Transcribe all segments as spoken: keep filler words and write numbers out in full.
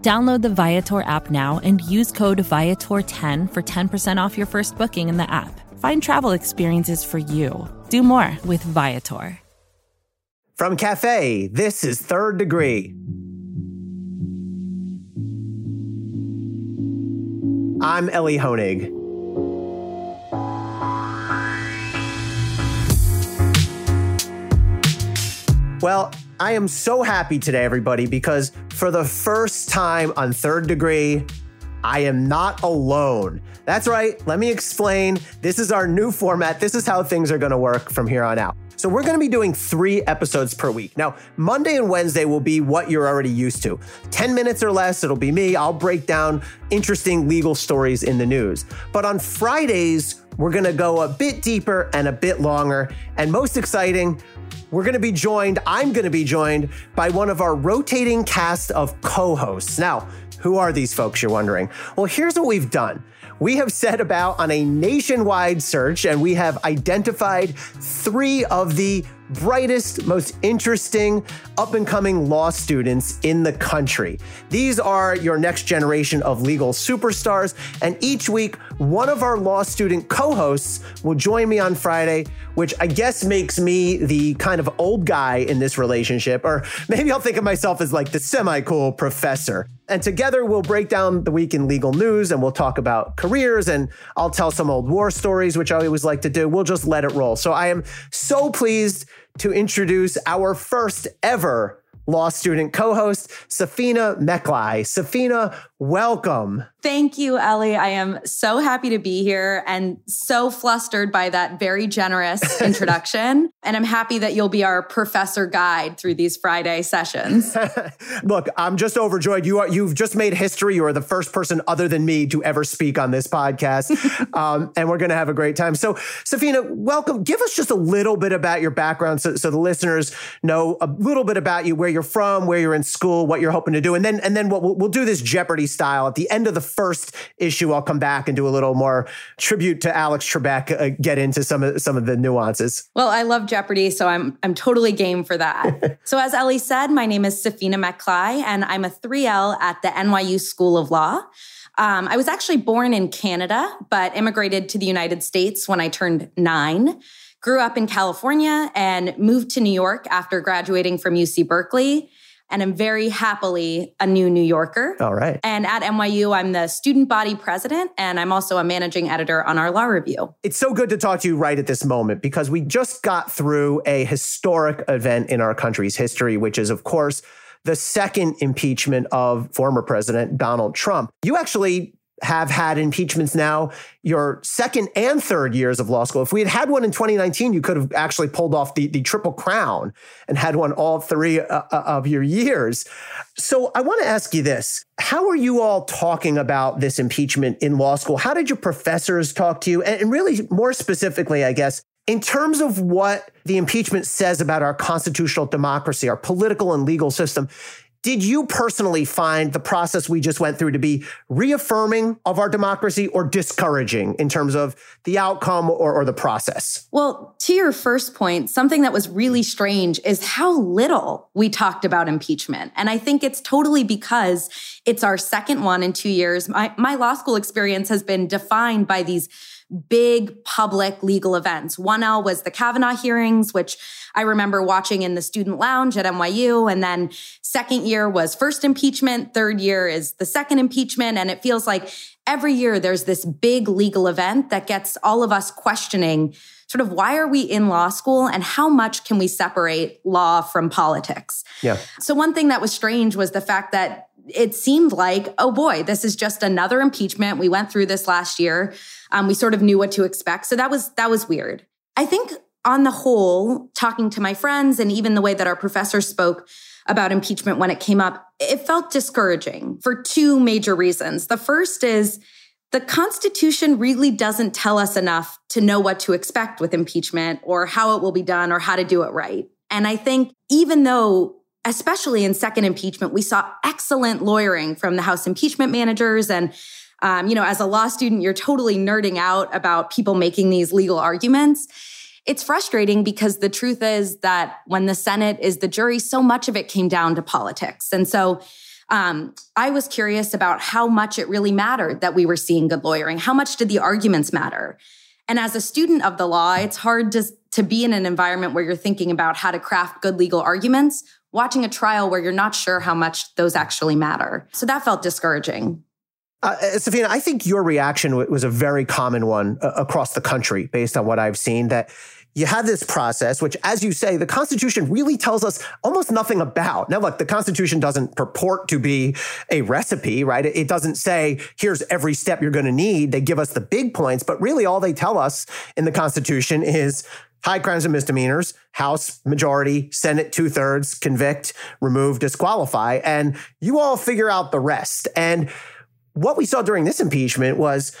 Download the Viator app now and use code Viator ten for ten percent off your first booking in the app. Find travel experiences for you. Do more with Viator. From Cafe, this is Third Degree. I'm Ellie Honig. Well, I am so happy today, everybody, because for the first time on Third Degree, I am not alone. That's right. Let me explain. This is our new format. This is how things are going to work from here on out. So we're going to be doing three episodes per week. Now, Monday and Wednesday will be what you're already used to. ten minutes or less, it'll be me. I'll break down interesting legal stories in the news. But on Fridays, we're going to go a bit deeper and a bit longer. And most exciting, we're going to be joined, I'm going to be joined by one of our rotating cast of co-hosts. Now, who are these folks, you're wondering? Well, here's what we've done. We have set about on a nationwide search, and we have identified three of the brightest, most interesting up-and-coming law students in the country. These are your next generation of legal superstars, and each week, one of our law student co-hosts will join me on Friday, which I guess makes me the kind of old guy in this relationship, or maybe I'll think of myself as like the semi-cool professor. And together, we'll break down the week in legal news, and we'll talk about careers, and I'll tell some old war stories, which I always like to do. We'll just let it roll. So I am so pleased to introduce our first ever law student co-host, Safiya Mecklai. Safiya, welcome. Thank you, Ellie. I am so happy to be here and so flustered by that very generous introduction. And I'm happy that you'll be our professor guide through these Friday sessions. Look, I'm just overjoyed. You are, you've just made history. You are the first person other than me to ever speak on this podcast. um, and we're going to have a great time. So, Safiya, welcome. Give us just a little bit about your background so, so the listeners know a little bit about you, where you're from, where you're in school, what you're hoping to do. And then, and then what we'll, we'll do this Jeopardy style. At the end of the first issue, I'll come back and do a little more tribute to Alex Trebek, uh, get into some of, some of the nuances. Well, I love Jeopardy, so I'm I'm totally game for that. So as Ellie said, my name is Safiya Mecklai, and I'm a three L at the N Y U School of Law. Um, I was actually born in Canada, but immigrated to the United States when I turned nine. Grew up in California and moved to New York after graduating from U C Berkeley. And I'm very happily a new New Yorker. All right. And at N Y U, I'm the student body president, and I'm also a managing editor on our law review. It's so good to talk to you right at this moment because we just got through a historic event in our country's history, which is, of course, the second impeachment of former President Donald Trump. You actually have had impeachments now, your second and third years of law school. If we had had one in twenty nineteen, you could have actually pulled off the, the triple crown and had one all three uh, of your years. So I want to ask you this. How are you all talking about this impeachment in law school? How did your professors talk to you? And really more specifically, I guess, in terms of what the impeachment says about our constitutional democracy, our political and legal system, did you personally find the process we just went through to be reaffirming of our democracy or discouraging in terms of the outcome or, or the process? Well, to your first point, something that was really strange is how little we talked about impeachment. And I think it's totally because it's our second one in two years. My, my law school experience has been defined by these big public legal events. one L was the Kavanaugh hearings, which I remember watching in the student lounge at N Y U. And then second year was first impeachment. Third year is the second impeachment. And it feels like every year there's this big legal event that gets all of us questioning sort of why are we in law school and how much can we separate law from politics? Yeah. So one thing that was strange was the fact that it seemed like, oh boy, this is just another impeachment. We went through this last year. Um, we sort of knew what to expect. So that was that was weird. I think on the whole, talking to my friends and even the way that our professor spoke about impeachment when it came up, it felt discouraging for two major reasons. The first is The Constitution really doesn't tell us enough to know what to expect with impeachment or how it will be done or how to do it right. And I think even though, especially in second impeachment, we saw excellent lawyering from the House impeachment managers. And, um, you know, as a law student, you're totally nerding out about people making these legal arguments. It's frustrating because the truth is that when the Senate is the jury, so much of it came down to politics. And so um, I was curious about how much it really mattered that we were seeing good lawyering. How much did the arguments matter? And as a student of the law, it's hard to, to be in an environment where you're thinking about how to craft good legal arguments, watching a trial where you're not sure how much those actually matter. So that felt discouraging. Uh, Safiya, I think your reaction was a very common one uh, across the country based on what I've seen, that you have this process, which, as you say, the Constitution really tells us almost nothing about. Now, look, the Constitution doesn't purport to be a recipe, right? It doesn't say, here's every step you're going to need. They give us the big points, but really all they tell us in the Constitution is high crimes and misdemeanors, House majority, Senate two-thirds, convict, remove, disqualify, and you all figure out the rest. And what we saw during this impeachment was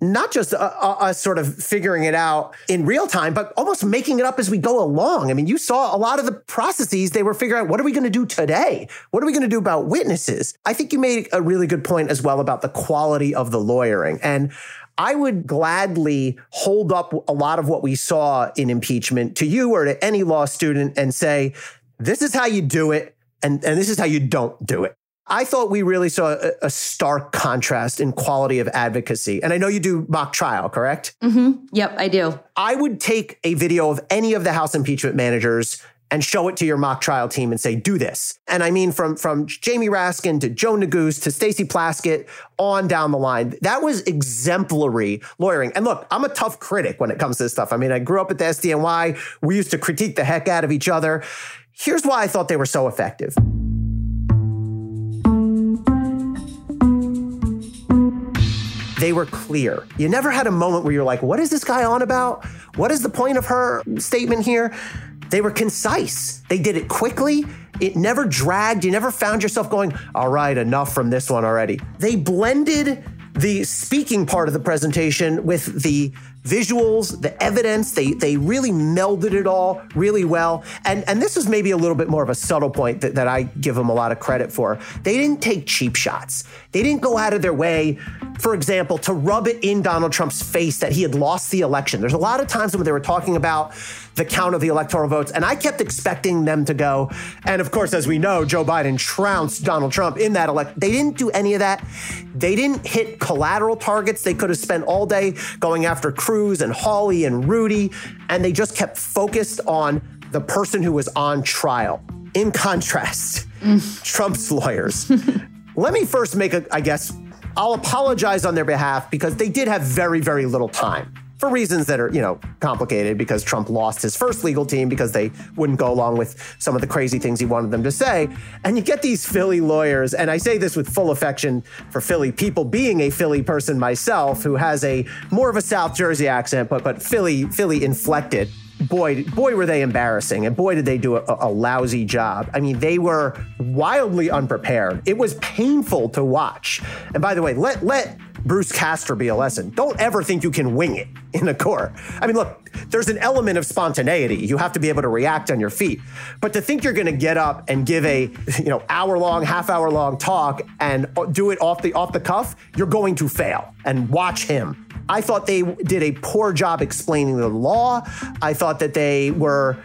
not just us sort of figuring it out in real time, but almost making it up as we go along. I mean, you saw a lot of the processes they were figuring out, what are we going to do today? What are we going to do about witnesses? I think you made a really good point as well about the quality of the lawyering. And I would gladly hold up a lot of what we saw in impeachment to you or to any law student and say, this is how you do it, and, and this is how you don't do it. I thought we really saw a stark contrast in quality of advocacy. And I know you do mock trial, correct? Mm-hmm. Yep, I do. I would take a video of any of the House impeachment managers and show it to your mock trial team and say, do this. And I mean, from, from Jamie Raskin to Joe Neguse to Stacey Plaskett on down the line, that was exemplary lawyering. And look, I'm a tough critic when it comes to this stuff. I mean, I grew up at the S D N Y. We used to critique the heck out of each other. Here's why I thought they were so effective. They were clear. You never had a moment where you're like, what is this guy on about? What is the point of her statement here? They were concise. They did it quickly. It never dragged. You never found yourself going, all right, enough from this one already. They blended the speaking part of the presentation with the visuals, the evidence. They they really melded it all really well. And, and this was maybe a little bit more of a subtle point that, that I give them a lot of credit for. They didn't take cheap shots. They didn't go out of their way, for example, to rub it in Donald Trump's face that he had lost the election. There's a lot of times when they were talking about the count of the electoral votes, and I kept expecting them to go, and of course, as we know, Joe Biden trounced Donald Trump in that election. They didn't do any of that. They didn't hit collateral targets. They could have spent all day going after Cruz and Hawley and Rudy, and they just kept focused on the person who was on trial. In contrast, mm. Trump's lawyers. Let me first make a, I guess, I'll apologize on their behalf because they did have very, very little time. For reasons that are, you know, complicated, because Trump lost his first legal team because they wouldn't go along with some of the crazy things he wanted them to say. And you get these Philly lawyers, and I say this with full affection for Philly people, being a Philly person myself who has a more of a South Jersey accent, but but Philly, Philly inflected. Boy, boy, were they embarrassing, and boy, did they do a, a lousy job. I mean, they were wildly unprepared. It was painful to watch. And by the way, let let Bruce Castor be a lesson. Don't ever think you can wing it in a court. I mean, look, there's an element of spontaneity. You have to be able to react on your feet. But to think you're going to get up and give a, you know, hour-long, half-hour-long talk and do it off the off the cuff, you're going to fail. And watch him. I thought they did a poor job explaining the law. I thought that they were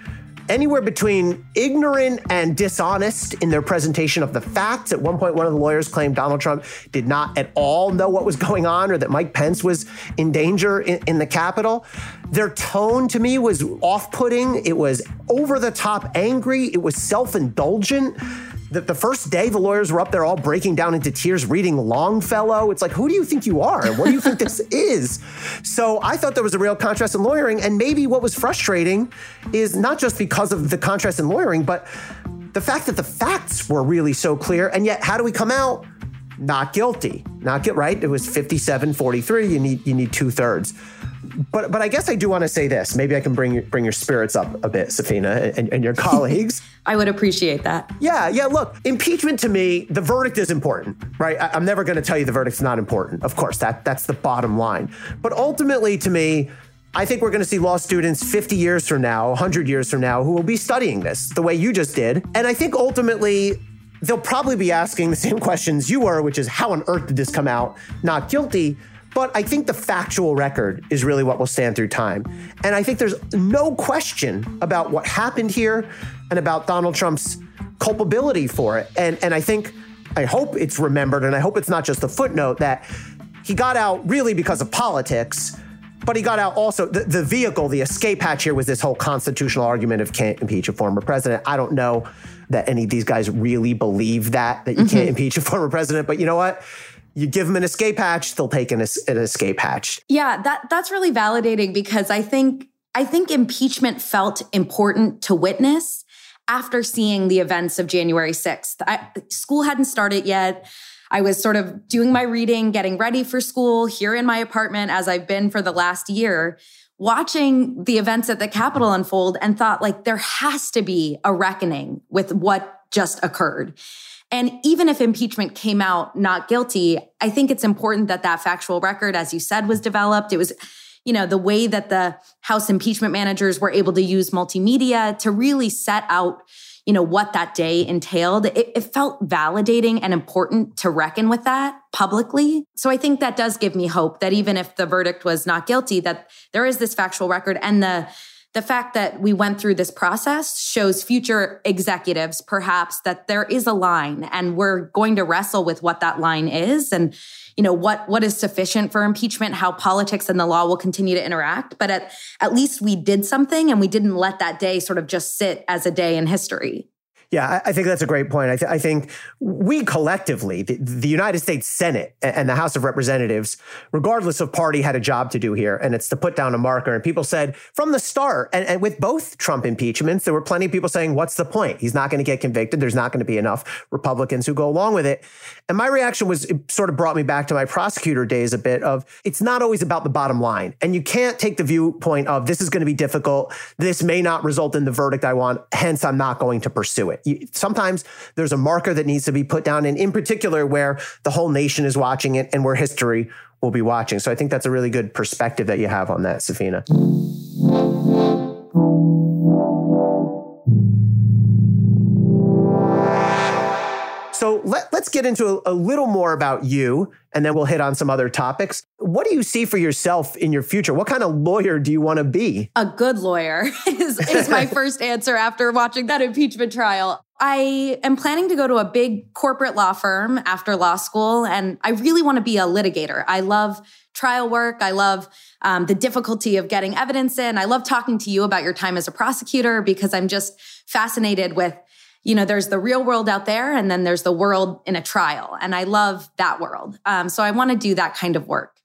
anywhere between ignorant and dishonest in their presentation of the facts. At one point, one of the lawyers claimed Donald Trump did not at all know what was going on or that Mike Pence was in danger in, in the Capitol. Their tone to me was off-putting. It was over-the-top angry. It was self-indulgent. The, the first day, the lawyers were up there all breaking down into tears, reading Longfellow. It's like, who do you think you are? And what do you think this is? So I thought there was a real contrast in lawyering. And maybe what was frustrating is not just because of the contrast in lawyering, but the fact that the facts were really so clear. And yet, how do we come out? Not guilty. Not guilty, right? It was fifty-seven forty-three. You need, you need two-thirds. But but I guess I do want to say this. Maybe I can bring your, bring your spirits up a bit, Safiya, and, and your colleagues. I would appreciate that. Yeah, yeah. Look, impeachment to me, the verdict is important, right? I, I'm never going to tell you the verdict's not important. Of course, that that's the bottom line. But ultimately, to me, I think we're going to see law students fifty years from now, one hundred years from now, who will be studying this the way you just did. And I think ultimately, they'll probably be asking the same questions you were, which is how on earth did this come out not guilty? But I think the factual record is really what will stand through time. And I think there's no question about what happened here and about Donald Trump's culpability for it. And, and I think, I hope it's remembered, and I hope it's not just a footnote, that he got out really because of politics, but he got out also, the, the vehicle, the escape hatch here was this whole constitutional argument of can't impeach a former president. I don't know that any of these guys really believe that, that you mm-hmm. can't impeach a former president, but you know what? You give them an escape hatch, they'll take an, an escape hatch. Yeah, that that's really validating because I think I think impeachment felt important to witness after seeing the events of January sixth. I, school hadn't started yet. I was sort of doing my reading, getting ready for school here in my apartment as I've been for the last year, watching the events at the Capitol unfold and thought, like, there has to be a reckoning with what just occurred. And even if impeachment came out not guilty, I think it's important that that factual record, as you said, was developed. It was, you know, the way that the House impeachment managers were able to use multimedia to really set out, you know, what that day entailed. It, it felt validating and important to reckon with that publicly. So I think that does give me hope that even if the verdict was not guilty, that there is this factual record, and the The fact that we went through this process shows future executives, perhaps, that there is a line and we're going to wrestle with what that line is and, you know, what, what is sufficient for impeachment, how politics and the law will continue to interact. But at, at least we did something and we didn't let that day sort of just sit as a day in history. Yeah, I think that's a great point. I, th- I think we collectively, the, the United States Senate and the House of Representatives, regardless of party, had a job to do here, and it's to put down a marker. And people said from the start, and, and with both Trump impeachments, there were plenty of people saying, what's the point? He's not going to get convicted. There's not going to be enough Republicans who go along with it. And my reaction was, it sort of brought me back to my prosecutor days a bit of, it's not always about the bottom line. And you can't take the viewpoint of, this is going to be difficult. This may not result in the verdict I want. Hence, I'm not going to pursue it. Sometimes there's a marker that needs to be put down, and in particular where the whole nation is watching it and where history will be watching. So I think that's a really good perspective that you have on that, Safiya. So let, let's get into a, a little more about you, and then we'll hit on some other topics. What do you see for yourself in your future? What kind of lawyer do you want to be? A good lawyer is, is my first answer after watching that impeachment trial. I am planning to go to a big corporate law firm after law school, and I really want to be a litigator. I love trial work. I love um, the difficulty of getting evidence in. I love talking to you about your time as a prosecutor because I'm just fascinated with, you know, there's the real world out there, and then there's the world in a trial. And I love that world. Um, so I want to do that kind of work.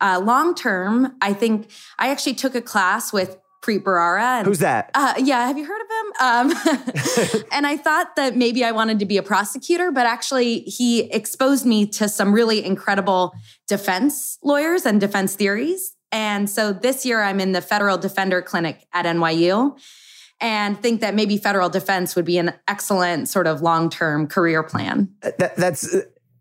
Uh, long term, I think I actually took a class with Preet Bharara. And, who's that? Uh, yeah, have you heard of him? Um, and I thought that maybe I wanted to be a prosecutor, but actually he exposed me to some really incredible defense lawyers and defense theories. And so this year I'm in the Federal Defender Clinic at N Y U. And think that maybe federal defense would be an excellent sort of long-term career plan. That, that's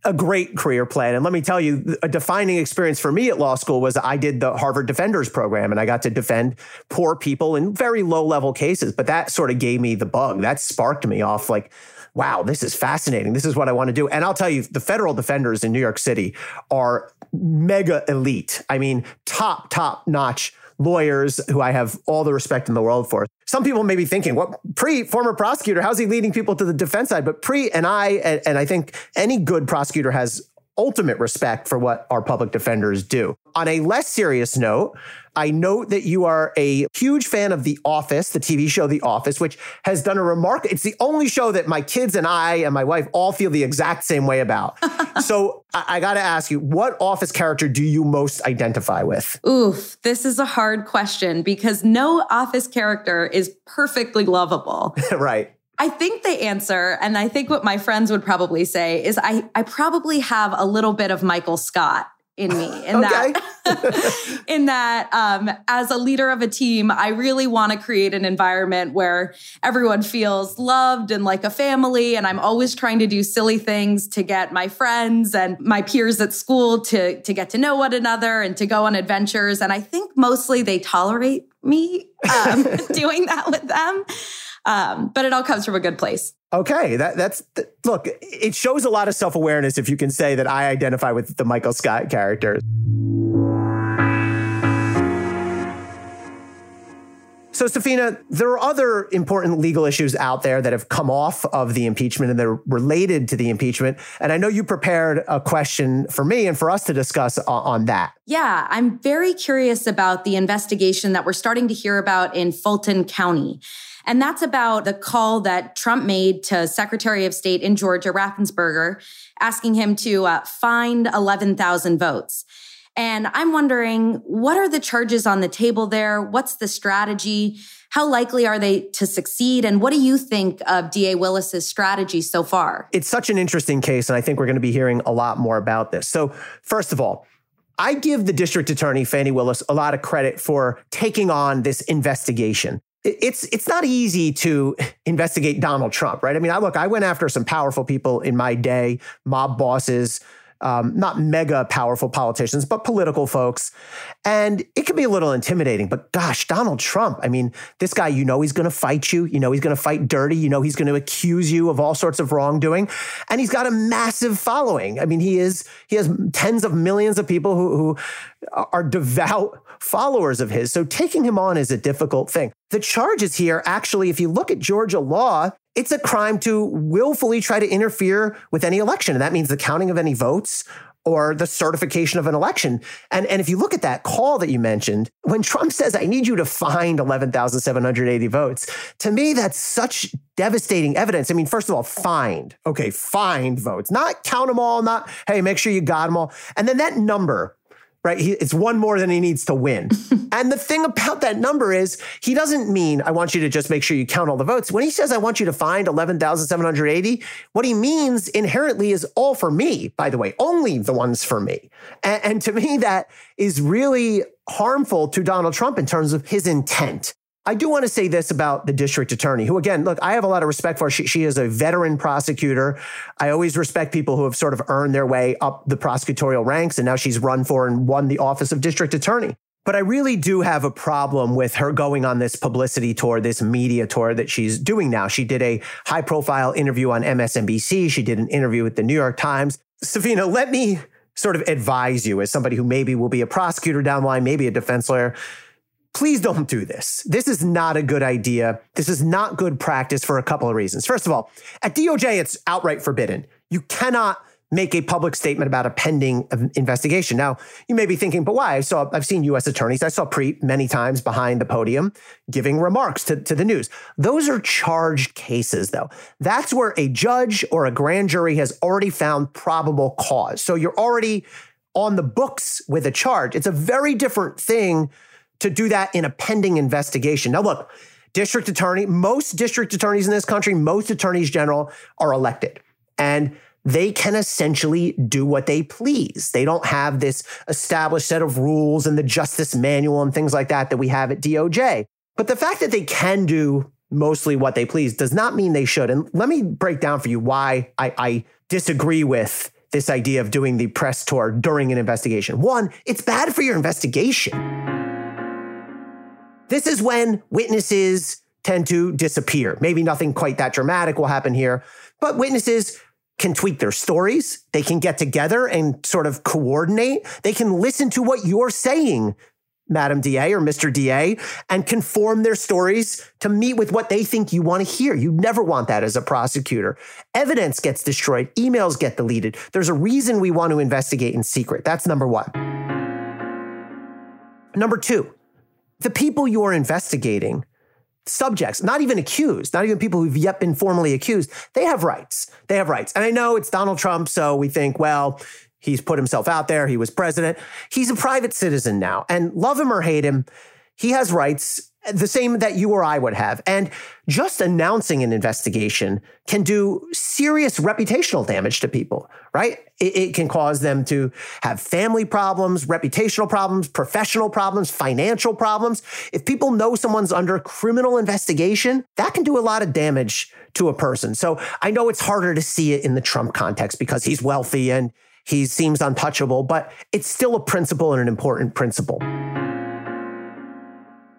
a great career plan. And let me tell you, a defining experience for me at law school was I did the Harvard Defenders program, and I got to defend poor people in very low-level cases. But that sort of gave me the bug. That sparked me off like, wow, this is fascinating. This is what I want to do. And I'll tell you, the federal defenders in New York City are mega elite. I mean, top, top-notch lawyers who I have all the respect in the world for. Some people may be thinking, well, Preet, former prosecutor, how's he leading people to the defense side? But Preet and I, and, and I think any good prosecutor has ultimate respect for what our public defenders do. On a less serious note, I note that you are a huge fan of The Office, the T V show The Office, which has done a remark. It's the only show that my kids and I and my wife all feel the exact same way about. So I, I got to ask you, what Office character do you most identify with? Oof, this is a hard question because no Office character is perfectly lovable. Right. I think the answer, and I think what my friends would probably say, is I, I probably have a little bit of Michael Scott in me in okay. that, in that um, as a leader of a team, I really want to create an environment where everyone feels loved and like a family. And I'm always trying to do silly things to get my friends and my peers at school to, to get to know one another and to go on adventures. And I think mostly they tolerate me um, doing that with them. Um, but it all comes from a good place. Okay. That, that's, th- look, it shows a lot of self-awareness if you can say that I identify with the Michael Scott character. So, Safiya, there are other important legal issues out there that have come off of the impeachment and they're related to the impeachment. And I know you prepared a question for me and for us to discuss on that. Yeah, I'm very curious about the investigation that we're starting to hear about in Fulton County. And that's about the call that Trump made to Secretary of State in Georgia, Raffensperger, asking him to uh, find eleven thousand votes. And I'm wondering, what are the charges on the table there? What's the strategy? How likely are they to succeed? And what do you think of D A Willis's strategy so far? It's such an interesting case, and I think we're going to be hearing a lot more about this. So first of all, I give the district attorney, Fannie Willis, a lot of credit for taking on this investigation. It's it's not easy to investigate Donald Trump, right? I mean, I look, I went after some powerful people in my day, mob bosses, um, not mega powerful politicians, but political folks. And it can be a little intimidating, but gosh, Donald Trump, I mean, this guy, you know, he's going to fight you. You know, he's going to fight dirty. You know, he's going to accuse you of all sorts of wrongdoing. And he's got a massive following. I mean, he is he has tens of millions of people who, who are devout followers of his. So taking him on is a difficult thing. The charges here, actually, if you look at Georgia law, it's a crime to willfully try to interfere with any election. And that means the counting of any votes or the certification of an election. And, and if you look at that call that you mentioned, when Trump says, I need you to find eleven thousand seven hundred eighty votes, to me, that's such devastating evidence. I mean, first of all, find. Okay, find votes. Not count them all, not, hey, make sure you got them all. And then that number, right? He, it's one more than he needs to win. And the thing about that number is he doesn't mean, I want you to just make sure you count all the votes. When he says, I want you to find eleven thousand seven hundred eighty, what he means inherently is all for me, by the way, only the ones for me. And, and to me, that is really harmful to Donald Trump in terms of his intent. I do want to say this about the district attorney, who, again, look, I have a lot of respect for her. She, she is a veteran prosecutor. I always respect people who have sort of earned their way up the prosecutorial ranks, and now she's run for and won the office of district attorney. But I really do have a problem with her going on this publicity tour, this media tour that she's doing now. She did a high-profile interview on M S N B C. She did an interview with the New York Times. Safiya, let me sort of advise you as somebody who maybe will be a prosecutor down the line, maybe a defense lawyer. Please don't do this. This is not a good idea. This is not good practice for a couple of reasons. First of all, at D O J, it's outright forbidden. You cannot make a public statement about a pending investigation. Now, you may be thinking, but why? I saw, I've seen U S attorneys. I saw Preet many times behind the podium giving remarks to, to the news. Those are charged cases, though. That's where a judge or a grand jury has already found probable cause. So you're already on the books with a charge. It's a very different thing to do that in a pending investigation. Now, look, district attorney, most district attorneys in this country, most attorneys general are elected, and they can essentially do what they please. They don't have this established set of rules and the justice manual and things like that that we have at D O J. But the fact that they can do mostly what they please does not mean they should. And let me break down for you why I, I disagree with this idea of doing the press tour during an investigation. One, it's bad for your investigation. This is when witnesses tend to disappear. Maybe nothing quite that dramatic will happen here, but witnesses can tweak their stories. They can get together and sort of coordinate. They can listen to what you're saying, Madam D A or Mister D A, and conform their stories to meet with what they think you want to hear. You never want that as a prosecutor. Evidence gets destroyed. Emails get deleted. There's a reason we want to investigate in secret. That's number one. Number two, the people you are investigating, subjects, not even accused, not even people who've yet been formally accused, they have rights. They have rights. And I know it's Donald Trump, so we think, well, he's put himself out there. He was president. He's a private citizen now. And love him or hate him, he has rights the same that you or I would have. And just announcing an investigation can do serious reputational damage to people, right? It, it can cause them to have family problems, reputational problems, professional problems, financial problems. If people know someone's under criminal investigation, that can do a lot of damage to a person. So I know it's harder to see it in the Trump context because he's wealthy and he seems untouchable, but it's still a principle and an important principle.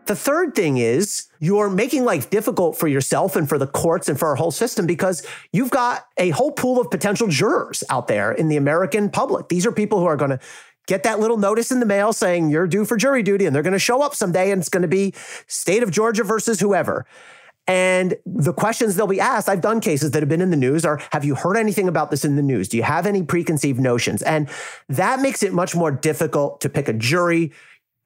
The third thing is you're making life difficult for yourself and for the courts and for our whole system because you've got a whole pool of potential jurors out there in the American public. These are people who are going to get that little notice in the mail saying you're due for jury duty, and they're going to show up someday, and it's going to be state of Georgia versus whoever. And the questions they'll be asked, I've done cases that have been in the news, are, have you heard anything about this in the news? Do you have any preconceived notions? And that makes it much more difficult to pick a jury.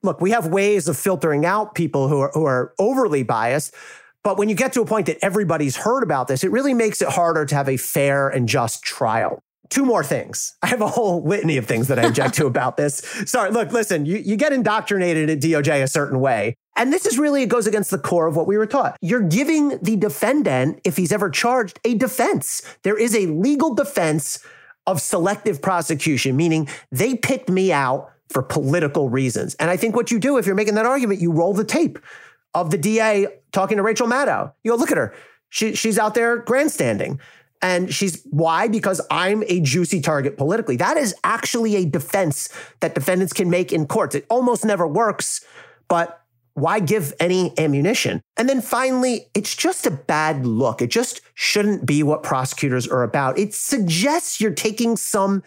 Look, we have ways of filtering out people who are, who are overly biased, but when you get to a point that everybody's heard about this, it really makes it harder to have a fair and just trial. Two more things. I have a whole litany of things that I object to about this. Sorry, look, listen, you, you get indoctrinated at D O J a certain way. And this is really, it goes against the core of what we were taught. You're giving the defendant, if he's ever charged, a defense. There is a legal defense of selective prosecution, meaning they picked me out for political reasons. And I think what you do, if you're making that argument, you roll the tape of the D A talking to Rachel Maddow. You go, look at her. She, she's out there grandstanding. And she's, why? Because I'm a juicy target politically. That is actually a defense that defendants can make in courts. It almost never works, but why give any ammunition? And then finally, it's just a bad look. It just shouldn't be what prosecutors are about. It suggests you're taking some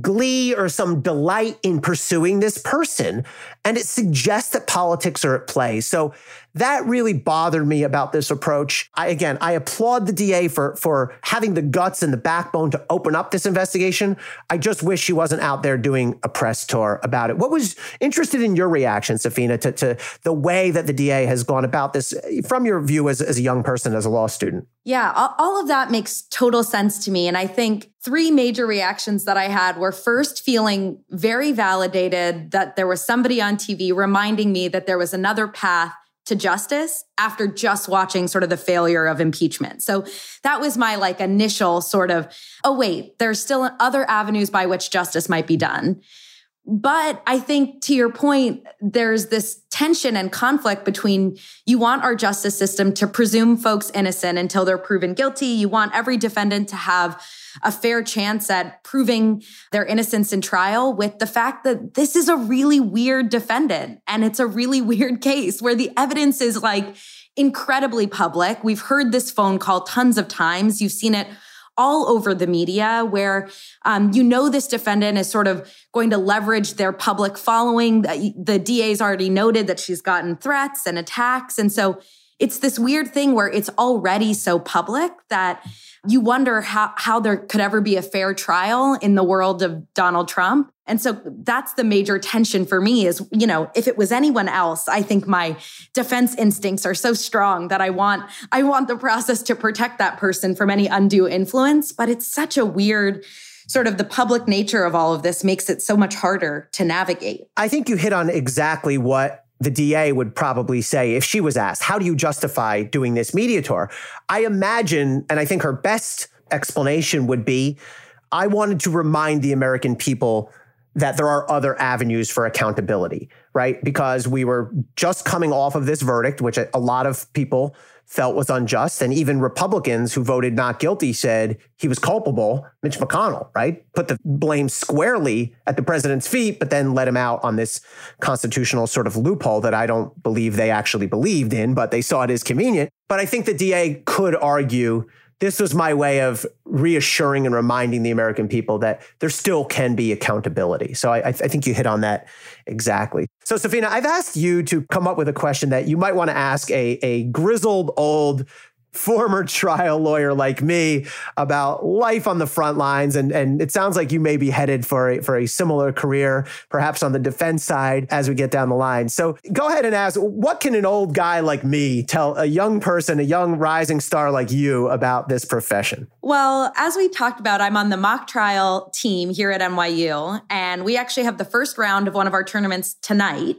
glee or some delight in pursuing this person. And it suggests that politics are at play. So that really bothered me about this approach. I, again, I applaud the D A for, for having the guts and the backbone to open up this investigation. I just wish she wasn't out there doing a press tour about it. What was interested in your reaction, Safiya, to, to the way that the D A has gone about this from your view as, as a young person, as a law student? Yeah, all of that makes total sense to me. And I think three major reactions that I had were first feeling very validated that there was somebody on T V reminding me that there was another path to justice after just watching sort of the failure of impeachment. So that was my like initial sort of, oh, wait, there's still other avenues by which justice might be done. But I think to your point, there's this tension and conflict between you want our justice system to presume folks innocent until they're proven guilty. You want every defendant to have a fair chance at proving their innocence in trial with the fact that this is a really weird defendant and it's a really weird case where the evidence is like incredibly public. We've heard this phone call tons of times. You've seen it all over the media where um, you know this defendant is sort of going to leverage their public following. The, the D A's already noted that she's gotten threats and attacks. And so it's this weird thing where it's already so public that you wonder how, how there could ever be a fair trial in the world of Donald Trump. And so that's the major tension for me is, you know, if it was anyone else, I think my defense instincts are so strong that I want, I want the process to protect that person from any undue influence. But it's such a weird sort of the public nature of all of this makes it so much harder to navigate. I think you hit on exactly what the D A would probably say if she was asked, how do you justify doing this media tour? I imagine, and I think her best explanation would be, I wanted to remind the American people that there are other avenues for accountability, right? Because we were just coming off of this verdict, which a lot of people felt was unjust. And even Republicans who voted not guilty said he was culpable. Mitch McConnell, right? Put the blame squarely at the president's feet, but then let him out on this constitutional sort of loophole that I don't believe they actually believed in, but they saw it as convenient. But I think the D A could argue this was my way of reassuring and reminding the American people that there still can be accountability. So I, I think you hit on that exactly. So Safiya, I've asked you to come up with a question that you might want to ask a, a grizzled old former trial lawyer like me about life on the front lines. And, and it sounds like you may be headed for a, for a similar career, perhaps on the defense side as we get down the line. So go ahead and ask, what can an old guy like me tell a young person, a young rising star like you about this profession? Well, as we talked about, I'm on the mock trial team here at N Y U, and we actually have the first round of one of our tournaments tonight.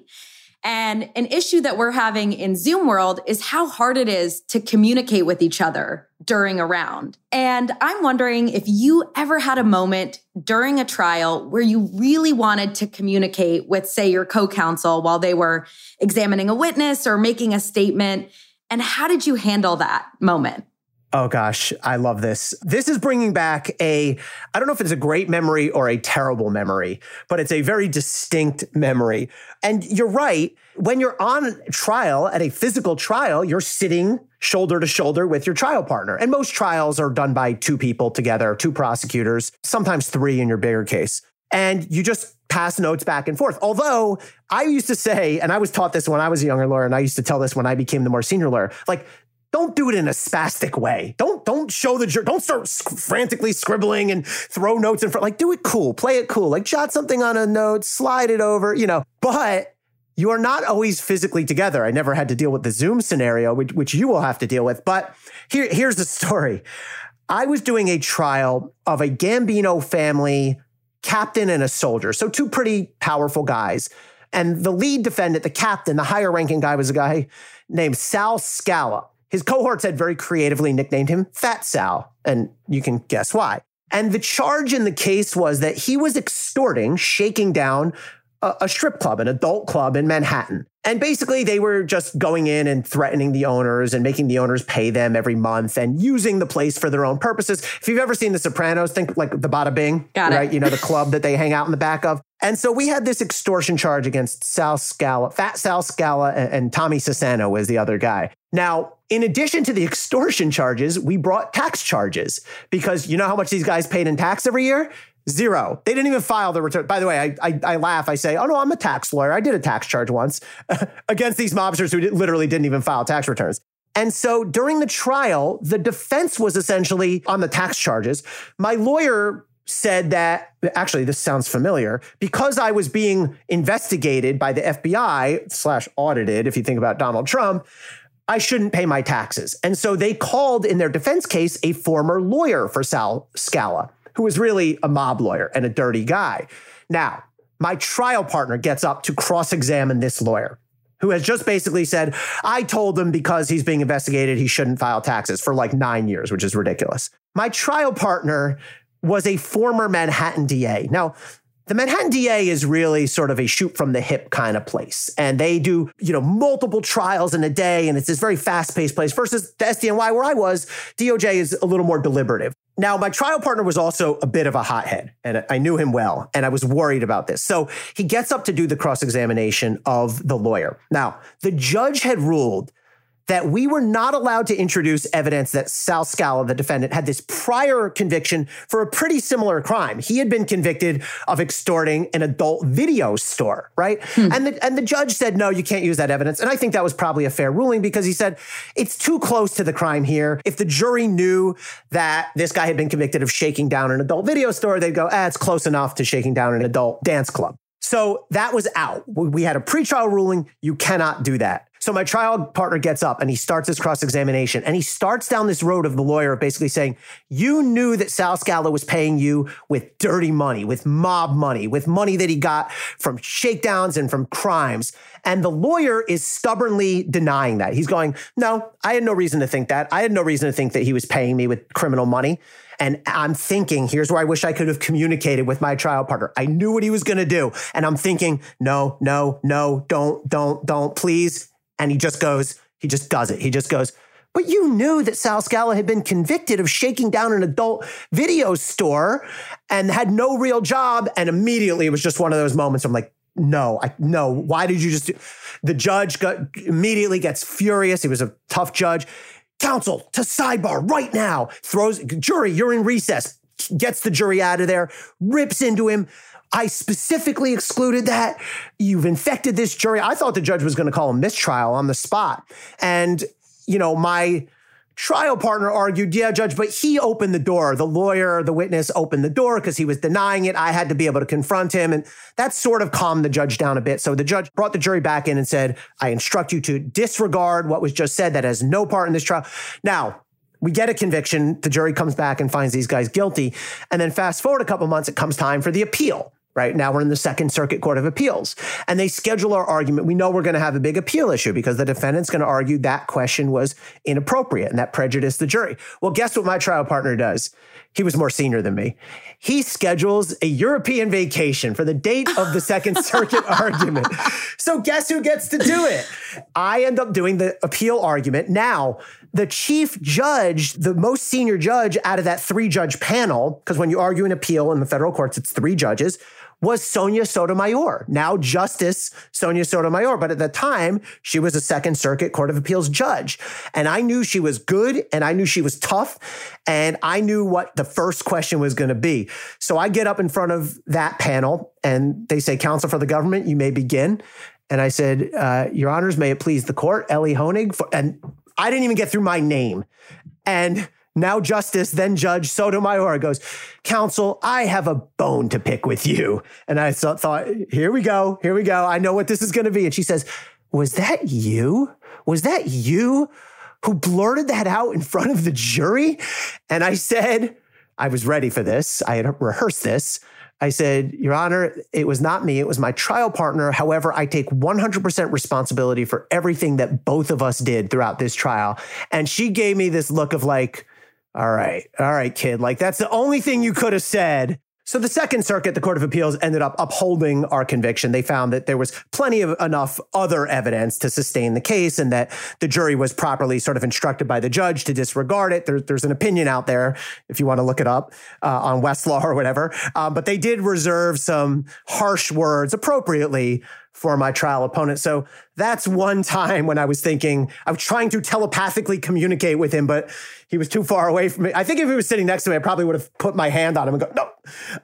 And an issue that we're having in Zoom world is how hard it is to communicate with each other during a round. And I'm wondering if you ever had a moment during a trial where you really wanted to communicate with, say, your co-counsel while they were examining a witness or making a statement. And how did you handle that moment? Oh gosh, I love this. This is bringing back a, I don't know if it's a great memory or a terrible memory, but it's a very distinct memory. And you're right, when you're on trial, at a physical trial, you're sitting shoulder to shoulder with your trial partner. And most trials are done by two people together, two prosecutors, sometimes three in your bigger case. And you just pass notes back and forth. Although I used to say, and I was taught this when I was a younger lawyer, and I used to tell this when I became the more senior lawyer, like, don't do it in a spastic way. Don't don't show the jury. Don't start frantically scribbling and throw notes in front. Like, do it cool. Play it cool. Like, jot something on a note, slide it over, you know. But you are not always physically together. I never had to deal with the Zoom scenario, which, which you will have to deal with. But here, here's the story. I was doing a trial of a Gambino family captain and a soldier. So two pretty powerful guys. And the lead defendant, the captain, the higher ranking guy, was a guy named Sal Scala. His cohorts had very creatively nicknamed him Fat Sal, and you can guess why. And the charge in the case was that he was extorting, shaking down a, a strip club, an adult club in Manhattan. And basically they were just going in and threatening the owners and making the owners pay them every month and using the place for their own purposes. If you've ever seen The Sopranos, think like the Bada Bing, Got right? It. You know, the club that they hang out in the back of. And so we had this extortion charge against Sal Scala, Fat Sal Scala, and, and Tommy Sassano was the other guy. Now, in addition to the extortion charges, we brought tax charges because you know how much these guys paid in tax every year? Zero. They didn't even file the return. By the way, I I, I laugh. I say, oh no, I'm a tax lawyer. I did a tax charge once against these mobsters who did, literally didn't even file tax returns. And so during the trial, the defense was essentially on the tax charges. My lawyer said that, actually, this sounds familiar, because I was being investigated by the F B I slash audited, if you think about Donald Trump, I shouldn't pay my taxes. And so they called in their defense case a former lawyer for Sal Scala, who was really a mob lawyer and a dirty guy. Now, my trial partner gets up to cross-examine this lawyer, who has just basically said, I told him because he's being investigated, he shouldn't file taxes for like nine years, which is ridiculous. My trial partner was a former Manhattan D A. Now, the Manhattan D A is really sort of a shoot from the hip kind of place. And they do, you know, multiple trials in a day. And it's this very fast-paced place versus the S D N Y where I was. D O J is a little more deliberative. Now, my trial partner was also a bit of a hothead and I knew him well. And I was worried about this. So he gets up to do the cross-examination of the lawyer. Now, the judge had ruled that we were not allowed to introduce evidence that Sal Scala, the defendant, had this prior conviction for a pretty similar crime. He had been convicted of extorting an adult video store, right? Hmm. And the, and the judge said, no, you can't use that evidence. And I think that was probably a fair ruling because he said, it's too close to the crime here. If the jury knew that this guy had been convicted of shaking down an adult video store, they'd go, ah, it's close enough to shaking down an adult dance club. So that was out. We had a pretrial ruling. You cannot do that. So my trial partner gets up and he starts his cross-examination and he starts down this road of the lawyer basically saying, you knew that Sal Scala was paying you with dirty money, with mob money, with money that he got from shakedowns and from crimes. And the lawyer is stubbornly denying that. He's going, no, I had no reason to think that. I had no reason to think that he was paying me with criminal money. And I'm thinking, here's where I wish I could have communicated with my trial partner. I knew what he was going to do. And I'm thinking, no, no, no, don't, don't, don't, please. And he just goes, he just does it. He just goes, but you knew that Sal Scala had been convicted of shaking down an adult video store and had no real job. And immediately it was just one of those moments. I'm like, no, I, no, why did you just do? The judge got, immediately gets furious. He was a tough judge. Counsel to sidebar right now. Throws, jury, you're in recess. Gets the jury out of there. Rips into him. I specifically excluded that. You've infected this jury. I thought the judge was going to call a mistrial on the spot. And, you know, my trial partner argued, yeah, judge, but he opened the door. The lawyer, the witness opened the door because he was denying it. I had to be able to confront him. And that sort of calmed the judge down a bit. So the judge brought the jury back in and said, I instruct you to disregard what was just said. That has no part in this trial. Now, we get a conviction. The jury comes back and finds these guys guilty. And then fast forward a couple months, it comes time for the appeal. right? Now we're in the Second Circuit Court of Appeals. And they schedule our argument. We know we're going to have a big appeal issue because the defendant's going to argue that question was inappropriate and that prejudiced the jury. Well, guess what my trial partner does? He was more senior than me. He schedules a European vacation for the date of the Second Circuit argument. So guess who gets to do it? I end up doing the appeal argument. Now, the chief judge, the most senior judge out of that three-judge panel, because when you argue an appeal in the federal courts, it's three judges, was Sonia Sotomayor, now Justice Sonia Sotomayor. But at the time, she was a Second Circuit Court of Appeals judge. And I knew she was good, and I knew she was tough, and I knew what the first question was going to be. So I get up in front of that panel, and they say, "Counsel for the government, you may begin." And I said, uh, "Your honors, may it please the court, Ellie Honig." For, and I didn't even get through my name. And now Justice, then Judge Sotomayor goes, "Counsel, I have a bone to pick with you." And I thought, here we go, here we go. I know what this is going to be. And she says, "Was that you? Was that you who blurted that out in front of the jury?" And I said, I was ready for this. I had rehearsed this. I said, "Your Honor, it was not me. It was my trial partner. However, I take one hundred percent responsibility for everything that both of us did throughout this trial." And she gave me this look of like, all right, all right, kid. Like, that's the only thing you could have said. So the Second Circuit, the Court of Appeals, ended up upholding our conviction. They found that there was plenty of enough other evidence to sustain the case and that the jury was properly sort of instructed by the judge to disregard it. There, there's an opinion out there, if you want to look it up, uh, on Westlaw or whatever. Um, but they did reserve some harsh words appropriately for my trial opponent. So that's one time when I was thinking, I was trying to telepathically communicate with him, but he was too far away from me. I think if he was sitting next to me, I probably would have put my hand on him and go, "No."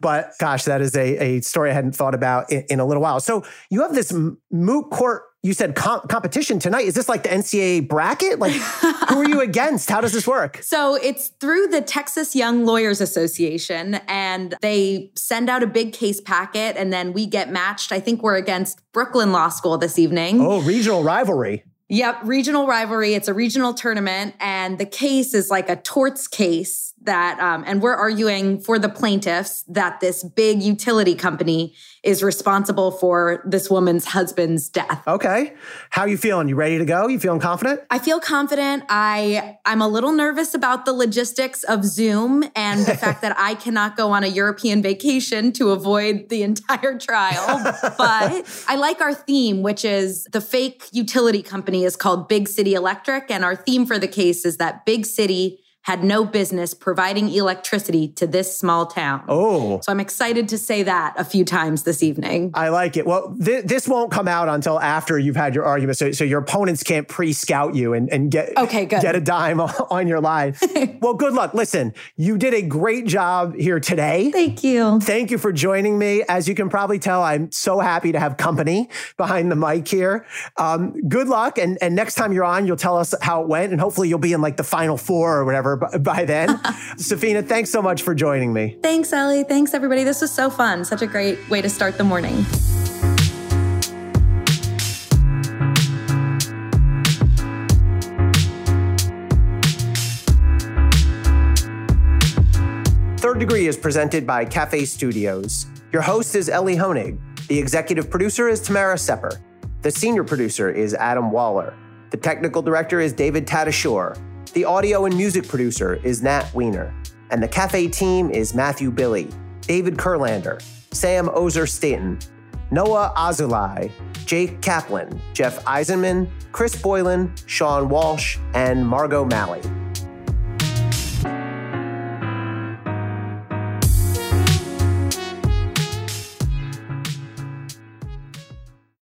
But gosh, that is a, a story I hadn't thought about in, in a little while. So you have this moot court, you said com- competition tonight. Is this like the N C double A bracket? Like, who are you against? How does this work? So it's through the Texas Young Lawyers Association, and they send out a big case packet, and then we get matched. I think we're against Brooklyn Law School this evening. Oh, regional rivalry. Yep, regional rivalry. It's a regional tournament, and the case is like a torts case that, um, and we're arguing for the plaintiffs that this big utility company is responsible for this woman's husband's death. Okay. How you feeling? You ready to go? You feeling confident? I feel confident. I, I'm a little nervous about the logistics of Zoom and the fact that I cannot go on a European vacation to avoid the entire trial. But I like our theme, which is the fake utility company is called Big City Electric. And our theme for the case is that Big City had no business providing electricity to this small town. Oh. So I'm excited to say that a few times this evening. I like it. Well, th- this won't come out until after you've had your argument, so, so your opponents can't pre-scout you and, and get, okay, good. get a dime on your line. Well, good luck. Listen, you did a great job here today. Thank you. Thank you for joining me. As you can probably tell, I'm so happy to have company behind the mic here. Um, good luck. And, and next time you're on, you'll tell us how it went, and hopefully you'll be in like the final four or whatever by then. Safiya, thanks so much for joining me. Thanks, Ellie. Thanks, everybody. This was so fun. Such a great way to start the morning. Third Degree is presented by Cafe Studios. Your host is Ellie Honig. The executive producer is Tamara Sepper. The senior producer is Adam Waller. The technical director is David Tatashore. The audio and music producer is Nat Wiener. And the Cafe team is Matthew Billy, David Kurlander, Sam Ozer-Staten, Noah Azulai, Jake Kaplan, Jeff Eisenman, Chris Boylan, Sean Walsh, and Margot Malley.